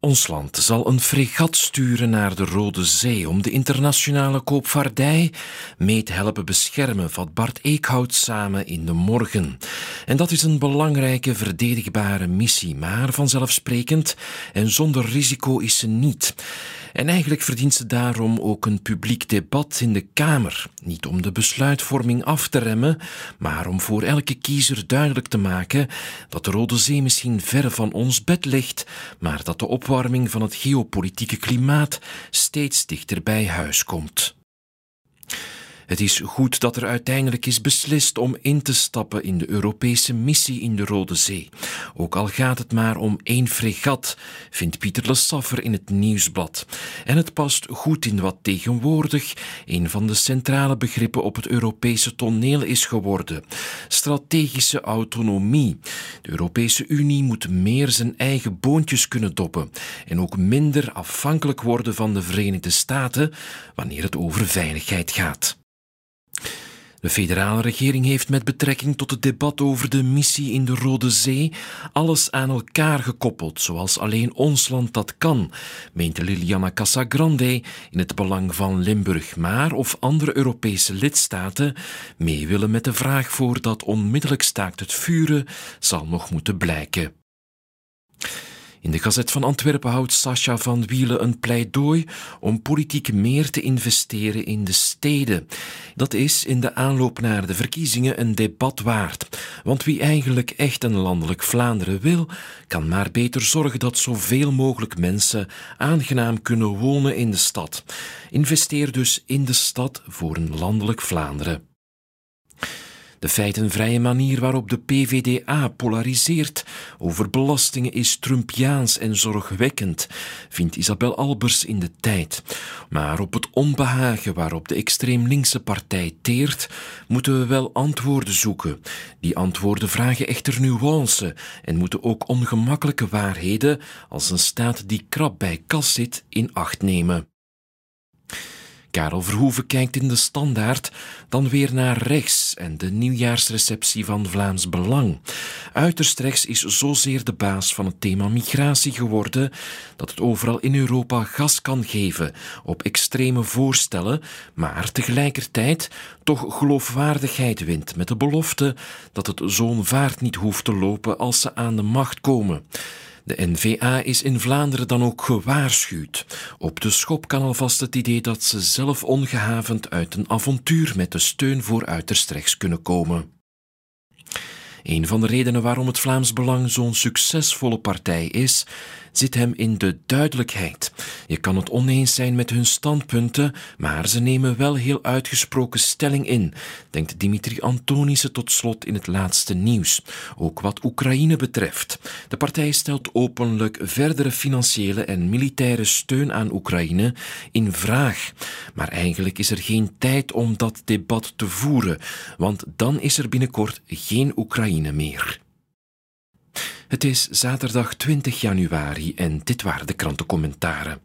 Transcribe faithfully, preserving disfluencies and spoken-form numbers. Ons land zal een fregat sturen naar de Rode Zee om de internationale koopvaardij mee te helpen beschermen, vat Bart Eekhout samen in de morgen. En dat is een belangrijke, verdedigbare missie, maar vanzelfsprekend en zonder risico is ze niet. En eigenlijk verdient ze daarom ook een publiek debat in de Kamer. Niet om de besluitvorming af te remmen, maar om voor elke kiezer duidelijk te maken dat de Rode Zee misschien ver van ons bed ligt, maar dat de opwarming van het geopolitieke klimaat steeds dichter bij huis komt. Het is goed dat er uiteindelijk is beslist om in te stappen in de Europese missie in de Rode Zee. Ook al gaat het maar om één fregat, vindt Pieter Lesaffer in het Nieuwsblad. En het past goed in wat tegenwoordig een van de centrale begrippen op het Europese toneel is geworden: strategische autonomie. De Europese Unie moet meer zijn eigen boontjes kunnen doppen en ook minder afhankelijk worden van de Verenigde Staten wanneer het over veiligheid gaat. De federale regering heeft met betrekking tot het debat over de missie in de Rode Zee alles aan elkaar gekoppeld, zoals alleen ons land dat kan, meent Liliana Casagrande in het Belang van Limburg. Maar of andere Europese lidstaten mee willen met de vraag voor dat onmiddellijk staakt het vuren, zal nog moeten blijken. In de Gazet van Antwerpen houdt Sascha van Wielen een pleidooi om politiek meer te investeren in de steden. Dat is in de aanloop naar de verkiezingen een debat waard. Want wie eigenlijk echt een landelijk Vlaanderen wil, kan maar beter zorgen dat zoveel mogelijk mensen aangenaam kunnen wonen in de stad. Investeer dus in de stad voor een landelijk Vlaanderen. De feitenvrije manier waarop de PvdA polariseert over belastingen is Trumpiaans en zorgwekkend, vindt Isabel Albers in de Tijd. Maar op het onbehagen waarop de extreem linkse partij teert, moeten we wel antwoorden zoeken. Die antwoorden vragen echter nuance en moeten ook ongemakkelijke waarheden als een staat die krap bij kas zit in acht nemen. Karel Verhoeven kijkt in de Standaard dan weer naar rechts en de nieuwjaarsreceptie van Vlaams Belang. Uiterst rechts is zozeer de baas van het thema migratie geworden dat het overal in Europa gas kan geven op extreme voorstellen, maar tegelijkertijd toch geloofwaardigheid wint met de belofte dat het zo'n vaart niet hoeft te lopen als ze aan de macht komen. De N-V A is in Vlaanderen dan ook gewaarschuwd. Op de schop kan alvast het idee dat ze zelf ongehavend uit een avontuur met de steun voor uiterst rechts kunnen komen. Een van de redenen waarom het Vlaams Belang zo'n succesvolle partij is, zit hem in de duidelijkheid. Je kan het oneens zijn met hun standpunten, maar ze nemen wel heel uitgesproken stelling in, denkt Dimitri Antonice tot slot in het laatste nieuws. Ook wat Oekraïne betreft. De partij stelt openlijk verdere financiële en militaire steun aan Oekraïne in vraag. Maar eigenlijk is er geen tijd om dat debat te voeren, want dan is er binnenkort geen Oekraïne meer. Het is zaterdag twintig januari en dit waren de krantencommentaren.